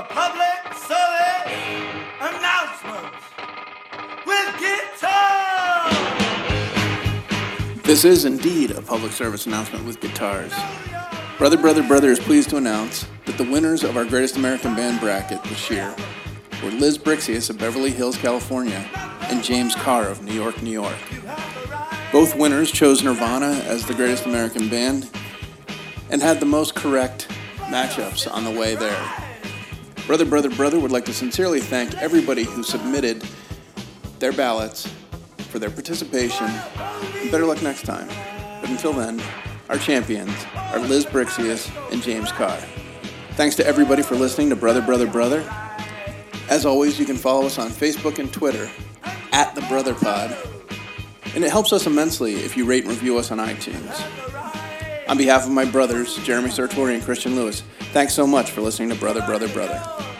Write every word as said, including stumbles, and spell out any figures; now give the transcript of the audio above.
a public service announcement with guitars. This is indeed a public service announcement with guitars. Brother, Brother, Brother is pleased to announce that the winners of our Greatest American Band bracket this year were Liz Brixius of Beverly Hills, California, and James Carr of New York, New York. Both winners chose Nirvana as the Greatest American Band and had the most correct matchups on the way there. Brother, Brother, Brother would like to sincerely thank everybody who submitted their ballots for their participation. And better luck next time. But until then, our champions are Liz Brixius and James Carr. Thanks to everybody for listening to Brother, Brother, Brother. As always, you can follow us on Facebook and Twitter at The Brother Pod. And it helps us immensely if you rate and review us on iTunes. On behalf of my brothers, Jeremy Sartori and Christian Lewis, thanks so much for listening to Brother, Brother, Brother.